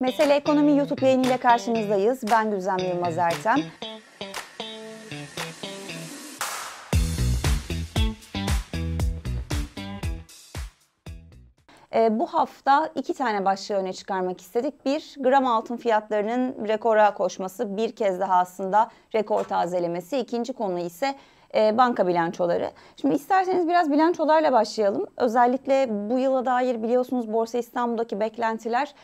Mesele Ekonomi YouTube yayınıyla karşınızdayız. Ben Güzem Yılmaz Ertem. Bu hafta iki tane başlığı öne çıkarmak istedik. Bir, gram altın fiyatlarının rekora koşması, bir kez daha aslında rekor tazelemesi. İkinci konu ise banka bilançoları. Şimdi isterseniz biraz bilançolarla başlayalım. Özellikle bu yıla dair biliyorsunuz Borsa İstanbul'daki beklentiler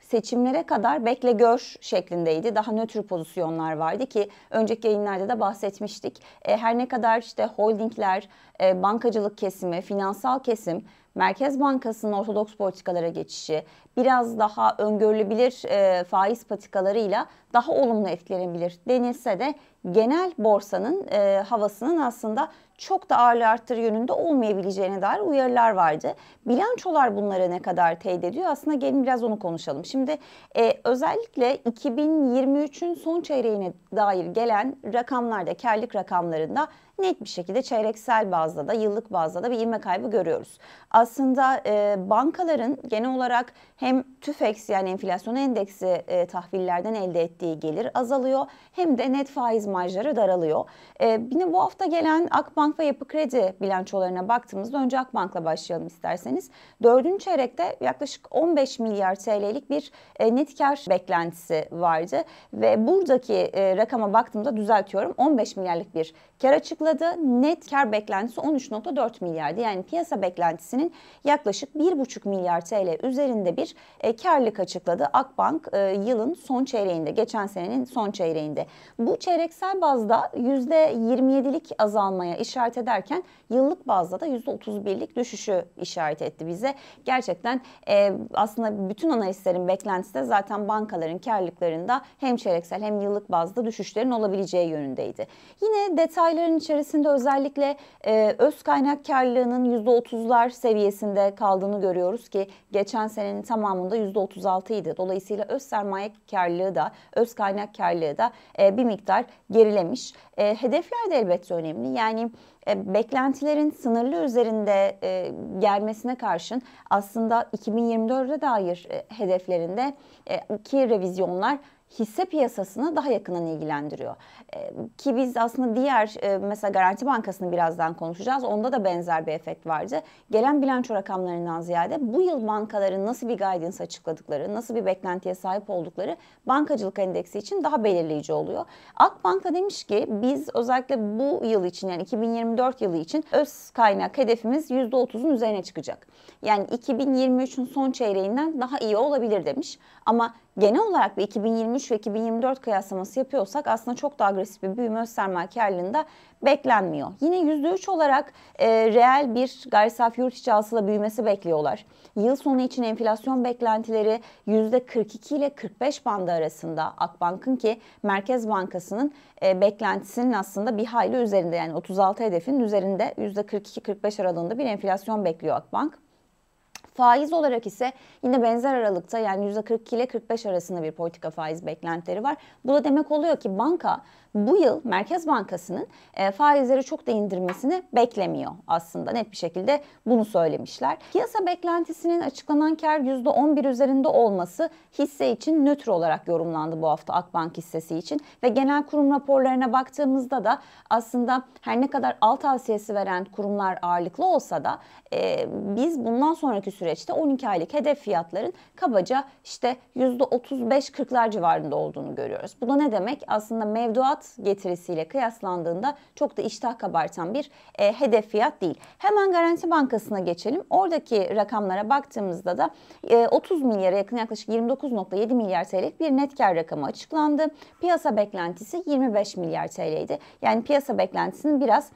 seçimlere kadar bekle gör şeklindeydi. Daha nötr pozisyonlar vardı ki önceki yayınlarda da bahsetmiştik. Her ne kadar işte holdingler, bankacılık kesimi, finansal kesim, Merkez Bankası'nın ortodoks politikalara geçişi, biraz daha öngörülebilir faiz patikalarıyla daha olumlu etkilenebilir denilse de genel borsanın havasının aslında çok da ağırlığı arttır yönünde olmayabileceğine dair uyarılar vardı. Bilançolar bunlara ne kadar teyit ediyor? Aslında gelin biraz onu konuşalım. Şimdi özellikle 2023'ün son çeyreğine dair gelen rakamlarda, kârlılık rakamlarında net bir şekilde çeyreksel bazda da yıllık bazda da bir ivme kaybı görüyoruz. Aslında bankaların genel olarak hem TÜFEX yani enflasyon endeksi tahvillerden elde ettiği gelir azalıyor hem de net faiz marjları daralıyor. Yine bu hafta gelen Akbank ve Yapı Kredi bilançolarına baktığımızda önce Akbank'la başlayalım isterseniz. 4. çeyrekte yaklaşık 15 milyar TL'lik bir net kar beklentisi vardı ve buradaki rakama baktığımda düzeltiyorum 15 milyarlık bir kar açıkladı. Net kar beklentisi 13.4 milyardı. Yani piyasa beklentisinin yaklaşık 1,5 milyar TL üzerinde bir karlılık açıkladı Akbank yılın son çeyreğinde, geçen senenin son çeyreğinde. Bu çeyreksel bazda %27'lik azalmaya işaret ederken yıllık bazda da %31'lik düşüşü işaret etti bize. Gerçekten aslında bütün analistlerin beklentisi de zaten bankaların karlılıklarında hem çeyreksel hem yıllık bazda düşüşlerin olabileceği yönündeydi. Yine detayların içerisinde özellikle öz kaynak karlılığının %30'lar seviyesinde kaldığını görüyoruz ki geçen senenin tamamında %36 idi. Dolayısıyla öz sermaye karlılığı da öz kaynak karlılığı da bir miktar gerilemiş. Hedefler de elbette önemli. Yani beklentilerin sınırlı üzerinde gelmesine karşın aslında 2024'e dair hedeflerinde ki revizyonlar hisse piyasasını daha yakından ilgilendiriyor. Ki biz aslında diğer mesela Garanti Bankası'nı birazdan konuşacağız. Onda da benzer bir efekt vardı. Gelen bilanço rakamlarından ziyade bu yıl bankaların nasıl bir guidance açıkladıkları, nasıl bir beklentiye sahip oldukları bankacılık endeksi için daha belirleyici oluyor. Akbank da demiş ki biz özellikle bu yıl için yani 2024 yılı için öz kaynak hedefimiz %30'un üzerine çıkacak. Yani 2023'ün son çeyreğinden daha iyi olabilir demiş. Ama genel olarak bir 2023 ve 2024 kıyaslaması yapıyorsak aslında çok da agresif bir büyüme öz sermaye karlılığında beklenmiyor. Yine %3 olarak reel bir gayri safi yurt içi hasıla büyümesi bekliyorlar. Yıl sonu için enflasyon beklentileri %42 ile 45 bandı arasında Akbank'ın ki Merkez Bankası'nın beklentisinin aslında bir hayli üzerinde yani 36 hedefinin üzerinde %42-45 aralığında bir enflasyon bekliyor Akbank. Faiz olarak ise yine benzer aralıkta yani %42 ile 45 arasında bir politika faiz beklentileri var. Bu da demek oluyor ki banka bu yıl Merkez Bankası'nın faizleri çok da indirmesini beklemiyor aslında. Net bir şekilde bunu söylemişler. Piyasa beklentisinin açıklanan kar %11 üzerinde olması hisse için nötr olarak yorumlandı bu hafta Akbank hissesi için. Ve genel kurum raporlarına baktığımızda da aslında her ne kadar al tavsiyesi veren kurumlar ağırlıklı olsa da biz bundan sonraki süreçte 12 aylık hedef fiyatların kabaca işte %35-40'lar civarında olduğunu görüyoruz. Bu da ne demek? Aslında mevduat getirisiyle kıyaslandığında çok da iştah kabartan bir hedef fiyat değil. Hemen Garanti Bankası'na geçelim. Oradaki rakamlara baktığımızda da 30 milyara yakın yaklaşık 29.7 milyar TL'lik bir net kar rakamı açıklandı. Piyasa beklentisi 25 milyar TL'ydi. Yani piyasa beklentisinin biraz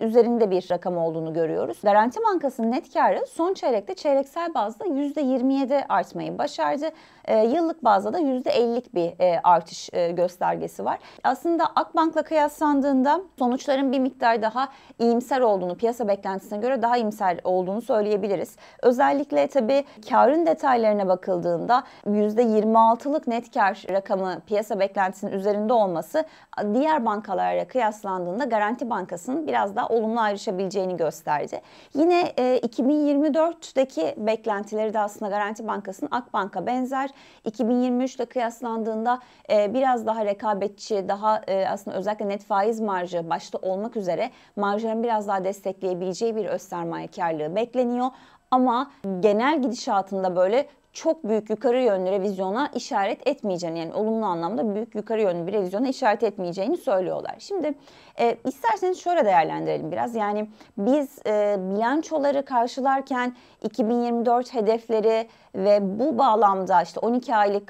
üzerinde bir rakam olduğunu görüyoruz. Garanti Bankası'nın net karı son çeyrekte çeyreksel bazda %27 artmayı başardı. Yıllık bazda da %50'lik bir artış göstergesi var. Aslında Akbank'la kıyaslandığında sonuçların bir miktar daha iyimser olduğunu, piyasa beklentisine göre daha iyimser olduğunu söyleyebiliriz. Özellikle tabii karın detaylarına bakıldığında %26'lık net kar rakamı piyasa beklentisinin üzerinde olması diğer bankalarla kıyaslandığında Garanti Bankası'nın biraz daha olumlu ayrışabileceğini gösterdi. Yine 2024'teki Ve beklentileri de aslında Garanti Bankası'nın Akbank'a benzer. 2023'le kıyaslandığında biraz daha rekabetçi, daha aslında özellikle net faiz marjı başta olmak üzere marjların biraz daha destekleyebileceği bir öz sermaye karlılığı bekleniyor. Ama genel gidişatında böyle çok büyük yukarı yönlü revizyona işaret etmeyeceğini, yani olumlu anlamda büyük yukarı yönlü bir revizyona işaret etmeyeceğini söylüyorlar. Şimdi isterseniz şöyle değerlendirelim biraz. Yani biz bilançoları karşılarken 2024 hedefleri ve bu bağlamda işte 12 aylık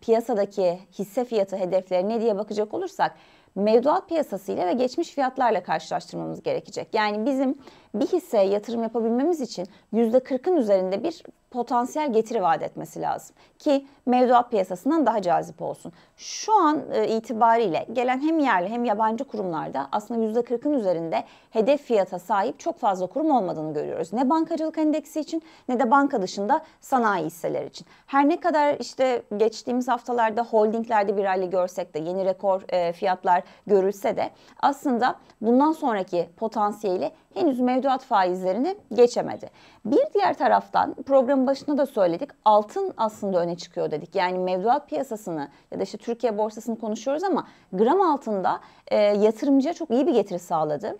piyasadaki hisse fiyatı hedefleri ne diye bakacak olursak, mevduat piyasasıyla ve geçmiş fiyatlarla karşılaştırmamız gerekecek. Yani bizim bir hisseye yatırım yapabilmemiz için %40'ın üzerinde bir potansiyel getiri vaat etmesi lazım ki mevduat piyasasından daha cazip olsun. Şu an itibariyle gelen hem yerli hem yabancı kurumlarda aslında %40'ın üzerinde hedef fiyata sahip çok fazla kurum olmadığını görüyoruz. Ne bankacılık endeksi için ne de banka dışında sanayi hisseler için. Her ne kadar işte geçtiğimiz haftalarda holdinglerde bir rally görsek de yeni rekor fiyatlar görülse de aslında bundan sonraki potansiyeli henüz mevduat faizlerini geçemedi. Bir diğer taraftan programın başında da söyledik, altın aslında öne çıkıyor dedik. Yani mevduat piyasasını ya da işte Türkiye borsasını konuşuyoruz ama gram altında yatırımcıya çok iyi bir getiri sağladı.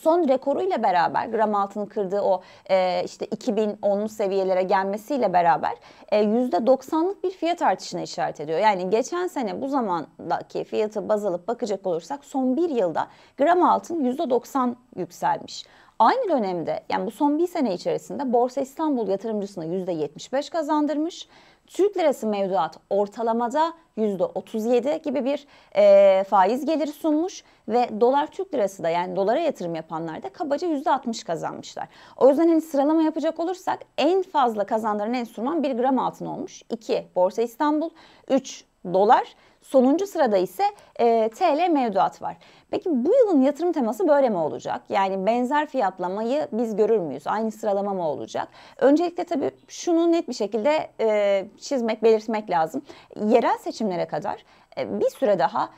Son rekoruyla beraber gram altının kırdığı o işte 2010'lu seviyelere gelmesiyle beraber %90'lık bir fiyat artışına işaret ediyor. Yani geçen sene bu zamandaki fiyatı baz alıp bakacak olursak son bir yılda gram altın %90 yükselmiş. Aynı dönemde, yani bu son bir sene içerisinde Borsa İstanbul yatırımcısına %75 kazandırmış. Türk lirası mevduat ortalamada %37 gibi bir faiz geliri sunmuş ve dolar Türk lirası da, yani dolara yatırım yapanlar da kabaca %60 kazanmışlar. O yüzden hani sıralama yapacak olursak en fazla kazandıran enstrüman 1 gram altın olmuş, 2 Borsa İstanbul, 3 dolar. Sonuncu sırada ise TL mevduat var. Peki bu yılın yatırım teması böyle mi olacak? Yani benzer fiyatlamayı biz görür müyüz? Aynı sıralama mı olacak? Öncelikle tabii şunu net bir şekilde belirtmek lazım. Yerel seçimlere kadar bir süre daha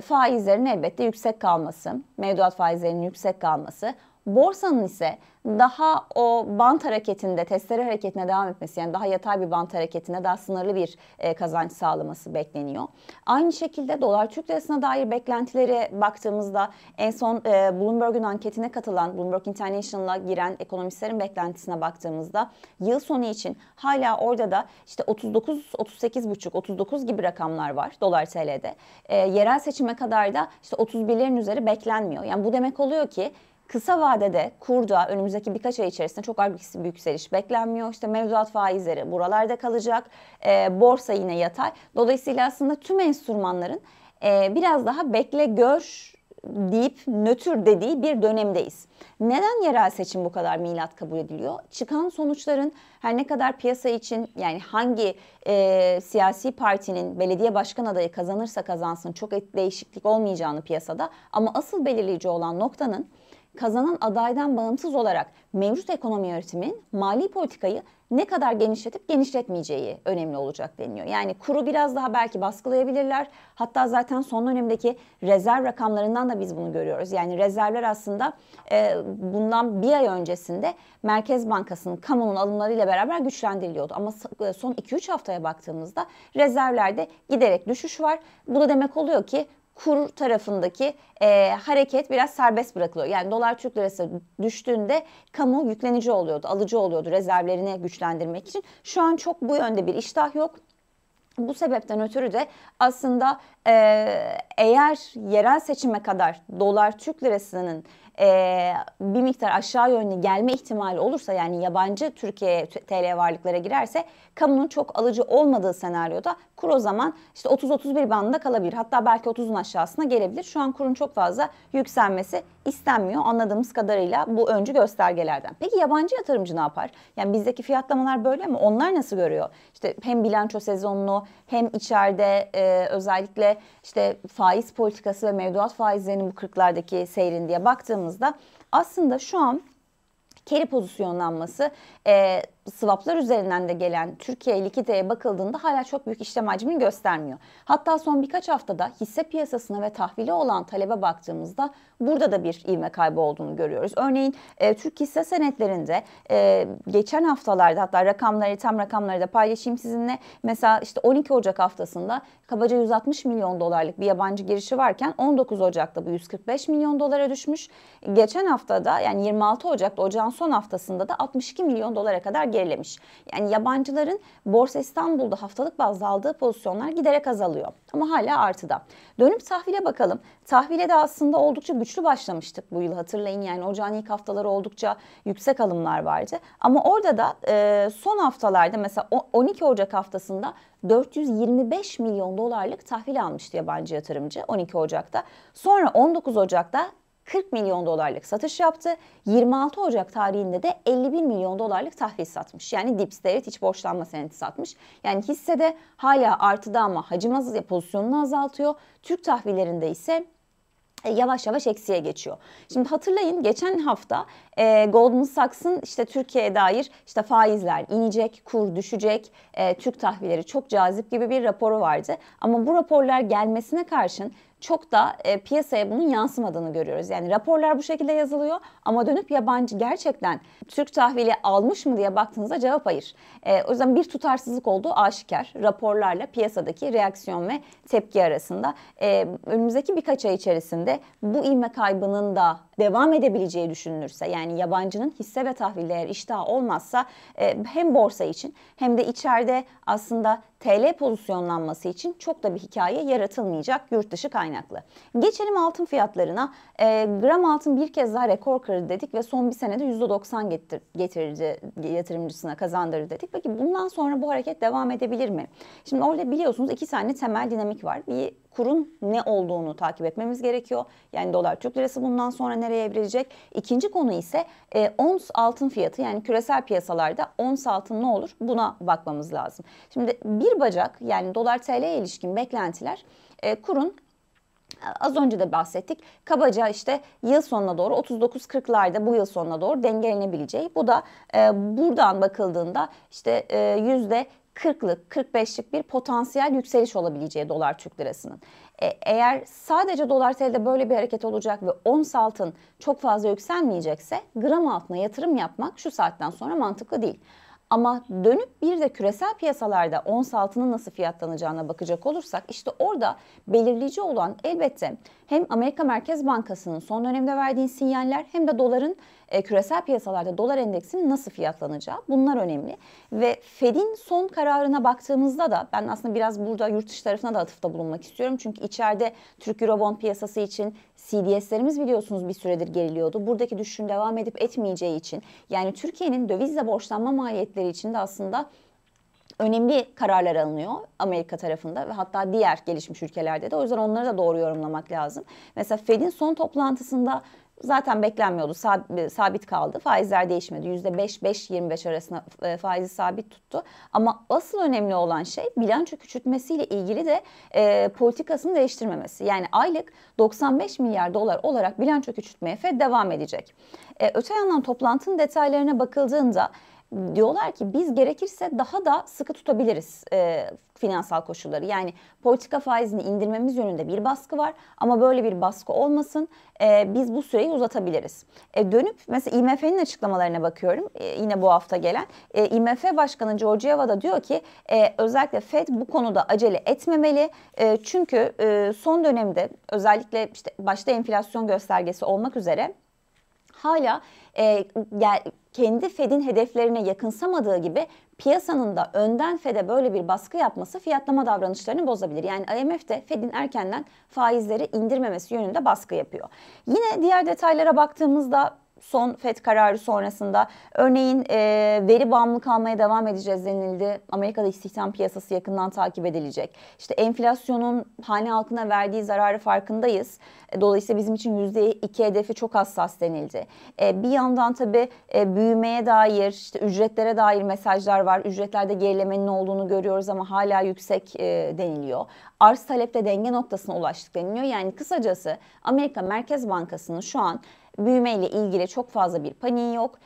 faizlerin elbette yüksek kalması, mevduat faizlerinin yüksek kalması, borsanın ise daha o bant hareketinde, testere hareketine devam etmesi, yani daha yatay bir bant hareketine, daha sınırlı bir kazanç sağlaması bekleniyor. Aynı şekilde dolar Türk lirasına dair beklentilere baktığımızda en son Bloomberg'un anketine katılan, Bloomberg International'a giren ekonomistlerin beklentisine baktığımızda yıl sonu için hala orada da işte 39, 38,5, 39 gibi rakamlar var dolar TL'de. Yerel seçime kadar da işte 31'lerin üzeri beklenmiyor. Yani bu demek oluyor ki kısa vadede kurda önümüzdeki birkaç ay içerisinde çok agresif bir yükseliş beklenmiyor. İşte mevduat faizleri buralarda kalacak, borsa yine yatay. Dolayısıyla aslında tüm enstrümanların biraz daha bekle gör deyip nötr dediği bir dönemdeyiz. Neden yerel seçim bu kadar milat kabul ediliyor? Çıkan sonuçların her ne kadar piyasa için, yani hangi siyasi partinin belediye başkan adayı kazanırsa kazansın çok değişiklik olmayacağını piyasada, ama asıl belirleyici olan noktanın kazanan adaydan bağımsız olarak mevcut ekonomi yönetiminin mali politikayı ne kadar genişletip genişletmeyeceği önemli olacak deniyor. Yani kuru biraz daha belki baskılayabilirler. Hatta zaten son dönemdeki rezerv rakamlarından da biz bunu görüyoruz. Yani rezervler aslında bundan bir ay öncesinde Merkez Bankası'nın kamunun alımlarıyla beraber güçlendiriliyordu. Ama son 2-3 haftaya baktığımızda rezervlerde giderek düşüş var. Bu da demek oluyor ki kur tarafındaki hareket biraz serbest bırakılıyor. Yani dolar Türk lirası düştüğünde kamu yüklenici oluyordu, alıcı oluyordu rezervlerini güçlendirmek için. Şu an çok bu yönde bir iştah yok. Bu sebepten ötürü de aslında eğer yerel seçime kadar dolar Türk lirasının bir miktar aşağı yönlü gelme ihtimali olursa, yani yabancı Türkiye TL varlıklara girerse, kamunun çok alıcı olmadığı senaryoda kur o zaman işte 30-31 bandında kalabilir. Hatta belki 30'un aşağısına gelebilir. Şu an kurun çok fazla yükselmesi istenmiyor anladığımız kadarıyla bu öncü göstergelerden. Peki yabancı yatırımcı ne yapar? Yani bizdeki fiyatlamalar böyle mi? Onlar nasıl görüyor? İşte hem bilanço sezonunu hem içeride özellikle işte faiz politikası ve mevduat faizlerinin bu 40'lardaki seyrin diye baktığımızda aslında şu an carry pozisyonlanması swaplar üzerinden de gelen Türkiye likideye bakıldığında hala çok büyük işlem hacmini göstermiyor. Hatta son birkaç haftada hisse piyasasına ve tahvile olan talebe baktığımızda burada da bir ivme kaybı olduğunu görüyoruz. Örneğin Türk hisse senetlerinde geçen haftalarda, hatta rakamları, tam rakamları da paylaşayım sizinle. Mesela işte 12 Ocak haftasında kabaca 160 milyon dolarlık bir yabancı girişi varken 19 Ocak'ta bu 145 milyon dolara düşmüş. Geçen haftada, yani 26 Ocak'ta, ocağın son haftasında da 62 milyon dolara kadar gerilemiş. Yani yabancıların Borsa İstanbul'da haftalık bazda aldığı pozisyonlar giderek azalıyor. Ama hala artıda. Dönüp tahvile bakalım. Tahvile de aslında oldukça güçlü başlamıştık bu yıl, hatırlayın. Yani ocağın ilk haftaları oldukça yüksek alımlar vardı. Ama orada da son haftalarda, mesela 12 Ocak haftasında 425 milyon dolarlık tahvil almıştı yabancı yatırımcı 12 Ocak'ta. Sonra 19 Ocak'ta 40 milyon dolarlık satış yaptı. 26 Ocak tarihinde de 51 milyon dolarlık tahvil satmış. Yani dips, devlet iç borçlanma senedi satmış. Yani hissede hala artıda ama hacim az, pozisyonunu azaltıyor. Türk tahvillerinde ise yavaş yavaş eksiye geçiyor. Şimdi hatırlayın, geçen hafta Goldman Sachs'ın işte Türkiye'ye dair işte faizler inecek, kur düşecek, Türk tahvilleri çok cazip gibi bir raporu vardı. Ama bu raporlar gelmesine karşın çok da piyasaya bunun yansımadığını görüyoruz. Yani raporlar bu şekilde yazılıyor ama dönüp yabancı gerçekten Türk tahvili almış mı diye baktığınızda cevap hayır. O yüzden bir tutarsızlık olduğu aşikar raporlarla piyasadaki reaksiyon ve tepki arasında. Önümüzdeki birkaç ay içerisinde bu ivme kaybının da devam edebileceği düşünülürse, yani yabancının hisse ve tahvilde eğer iştahı olmazsa, hem borsa için hem de içeride aslında TL pozisyonlanması için çok da bir hikaye yaratılmayacak yurt dışı kaynaklı. Geçelim altın fiyatlarına. Gram altın bir kez daha rekor kırdı dedik ve son bir senede %90 getirdi, yatırımcısına kazandırdı dedik. Peki bundan sonra bu hareket devam edebilir mi? Şimdi orada biliyorsunuz iki tane temel dinamik var. Bir, kurun ne olduğunu takip etmemiz gerekiyor. Yani dolar Türk lirası bundan sonra nereye evrilecek? İkinci konu ise ons altın fiyatı, yani küresel piyasalarda ons altın ne olur? Buna bakmamız lazım. Şimdi bir bacak, yani dolar TL'ye ilişkin beklentiler kurun, az önce de bahsettik, kabaca işte yıl sonuna doğru 39-40'larda bu yıl sonuna doğru dengelenebileceği. Bu da buradan bakıldığında işte %40'lık, 45'lik bir potansiyel yükseliş olabileceği dolar Türk lirasının. Eğer sadece dolar TL'de böyle bir hareket olacak ve ons altın çok fazla yükselmeyecekse gram altına yatırım yapmak şu saatten sonra mantıklı değil. Ama dönüp bir de küresel piyasalarda ons altının nasıl fiyatlanacağına bakacak olursak, işte orada belirleyici olan elbette hem Amerika Merkez Bankası'nın son dönemde verdiği sinyaller hem de doların küresel piyasalarda dolar endeksinin nasıl fiyatlanacağı, bunlar önemli. Ve Fed'in son kararına baktığımızda da ben aslında biraz burada yurt dışı tarafına da atıfta bulunmak istiyorum. Çünkü içeride Türk Eurobond piyasası için CDS'lerimiz biliyorsunuz bir süredir geriliyordu. Buradaki düşüşün devam edip etmeyeceği için, yani Türkiye'nin dövizle borçlanma maliyetleri için de aslında önemli kararlar alınıyor Amerika tarafında ve hatta diğer gelişmiş ülkelerde de. O yüzden onları da doğru yorumlamak lazım. Mesela Fed'in son toplantısında zaten beklenmiyordu, sabit kaldı. Faizler değişmedi. %5-5-25 arasında faizi sabit tuttu. Ama asıl önemli olan şey bilanço küçültmesiyle ilgili de politikasını değiştirmemesi. Yani aylık 95 milyar dolar olarak bilanço küçültmeye Fed devam edecek. Öte yandan toplantının detaylarına bakıldığında diyorlar ki biz gerekirse daha da sıkı tutabiliriz finansal koşulları. Yani politika faizini indirmemiz yönünde bir baskı var ama böyle bir baskı olmasın, biz bu süreyi uzatabiliriz. Dönüp mesela IMF'nin açıklamalarına bakıyorum, yine bu hafta gelen. IMF Başkanı Georgieva da diyor ki özellikle Fed bu konuda acele etmemeli. Çünkü son dönemde özellikle işte başta enflasyon göstergesi olmak üzere hala kendi Fed'in hedeflerine yakınsamadığı gibi piyasanın da önden Fed'e böyle bir baskı yapması fiyatlama davranışlarını bozabilir. Yani IMF de Fed'in erkenden faizleri indirmemesi yönünde baskı yapıyor. Yine diğer detaylara baktığımızda son Fed kararı sonrasında örneğin veri bağımlı kalmaya devam edeceğiz denildi. Amerika'da istihdam piyasası yakından takip edilecek. İşte enflasyonun hane halkına verdiği zararı farkındayız. Dolayısıyla bizim için %2 hedefi çok hassas denildi. Bir yandan tabii büyümeye dair, işte ücretlere dair mesajlar var. Ücretlerde gerilemenin olduğunu görüyoruz ama hala yüksek deniliyor. Arz talepte denge noktasına ulaştık deniliyor. Yani kısacası Amerika Merkez Bankası'nın şu an büyümeyle ilgili çok fazla bir paniği yok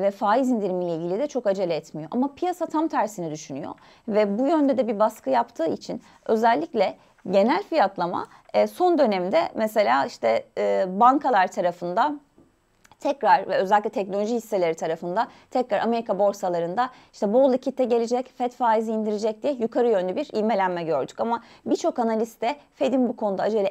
ve faiz indirimiyle ilgili de çok acele etmiyor. Ama piyasa tam tersini düşünüyor ve bu yönde de bir baskı yaptığı için özellikle genel fiyatlama son dönemde mesela işte bankalar tarafında tekrar ve özellikle teknoloji hisseleri tarafında tekrar Amerika borsalarında işte bol likite gelecek, Fed faizi indirecek diye yukarı yönlü bir ivmelenme gördük. Ama birçok analist de Fed'in bu konuda acele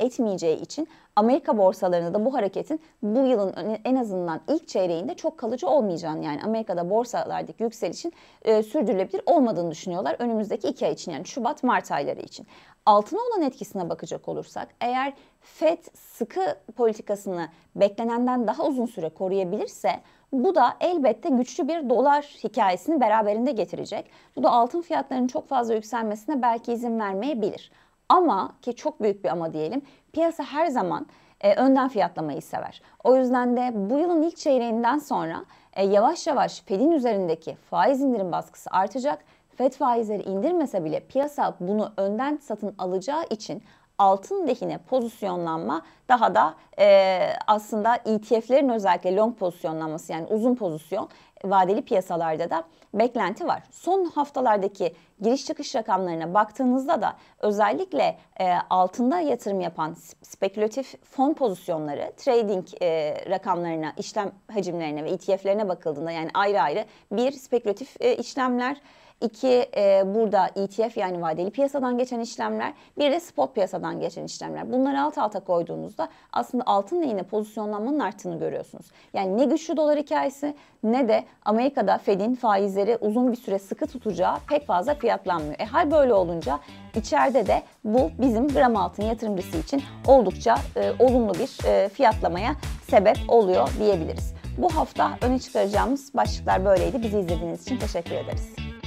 etmeyeceği için Amerika borsalarında da bu hareketin bu yılın en azından ilk çeyreğinde çok kalıcı olmayacağını, yani Amerika'da borsalardaki yükselişin sürdürülebilir olmadığını düşünüyorlar önümüzdeki 2 ay için, yani Şubat Mart ayları için. Altına olan etkisine bakacak olursak, eğer Fed sıkı politikasını beklenenden daha uzun süre koruyabilirse bu da elbette güçlü bir dolar hikayesini beraberinde getirecek. Bu da altın fiyatlarının çok fazla yükselmesine belki izin vermeyebilir. Ama ki çok büyük bir ama diyelim, piyasa her zaman önden fiyatlamayı sever. O yüzden de bu yılın ilk çeyreğinden sonra yavaş yavaş Fed'in üzerindeki faiz indirim baskısı artacak. Fed faizleri indirmese bile piyasa bunu önden satın alacağı için altın lehine pozisyonlanma daha da aslında ETF'lerin özellikle long pozisyonlanması, yani uzun pozisyon vadeli piyasalarda da beklenti var. Son haftalardaki giriş çıkış rakamlarına baktığınızda da özellikle altında yatırım yapan spekülatif fon pozisyonları trading rakamlarına, işlem hacimlerine ve ETF'lerine bakıldığında, yani ayrı ayrı bir spekülatif işlemler, 2 burada ETF yani vadeli piyasadan geçen işlemler, bir de spot piyasadan geçen işlemler. Bunları alt alta koyduğunuzda aslında altın lehine pozisyonlanmanın arttığını görüyorsunuz. Yani ne güçlü dolar hikayesi ne de Amerika'da Fed'in faizleri uzun bir süre sıkı tutacağı pek fazla fiyatlanmıyor. Hal böyle olunca içeride de bu bizim gram altın yatırımcısı için oldukça olumlu bir fiyatlamaya sebep oluyor diyebiliriz. Bu hafta öne çıkaracağımız başlıklar böyleydi. Bizi izlediğiniz için teşekkür ederiz.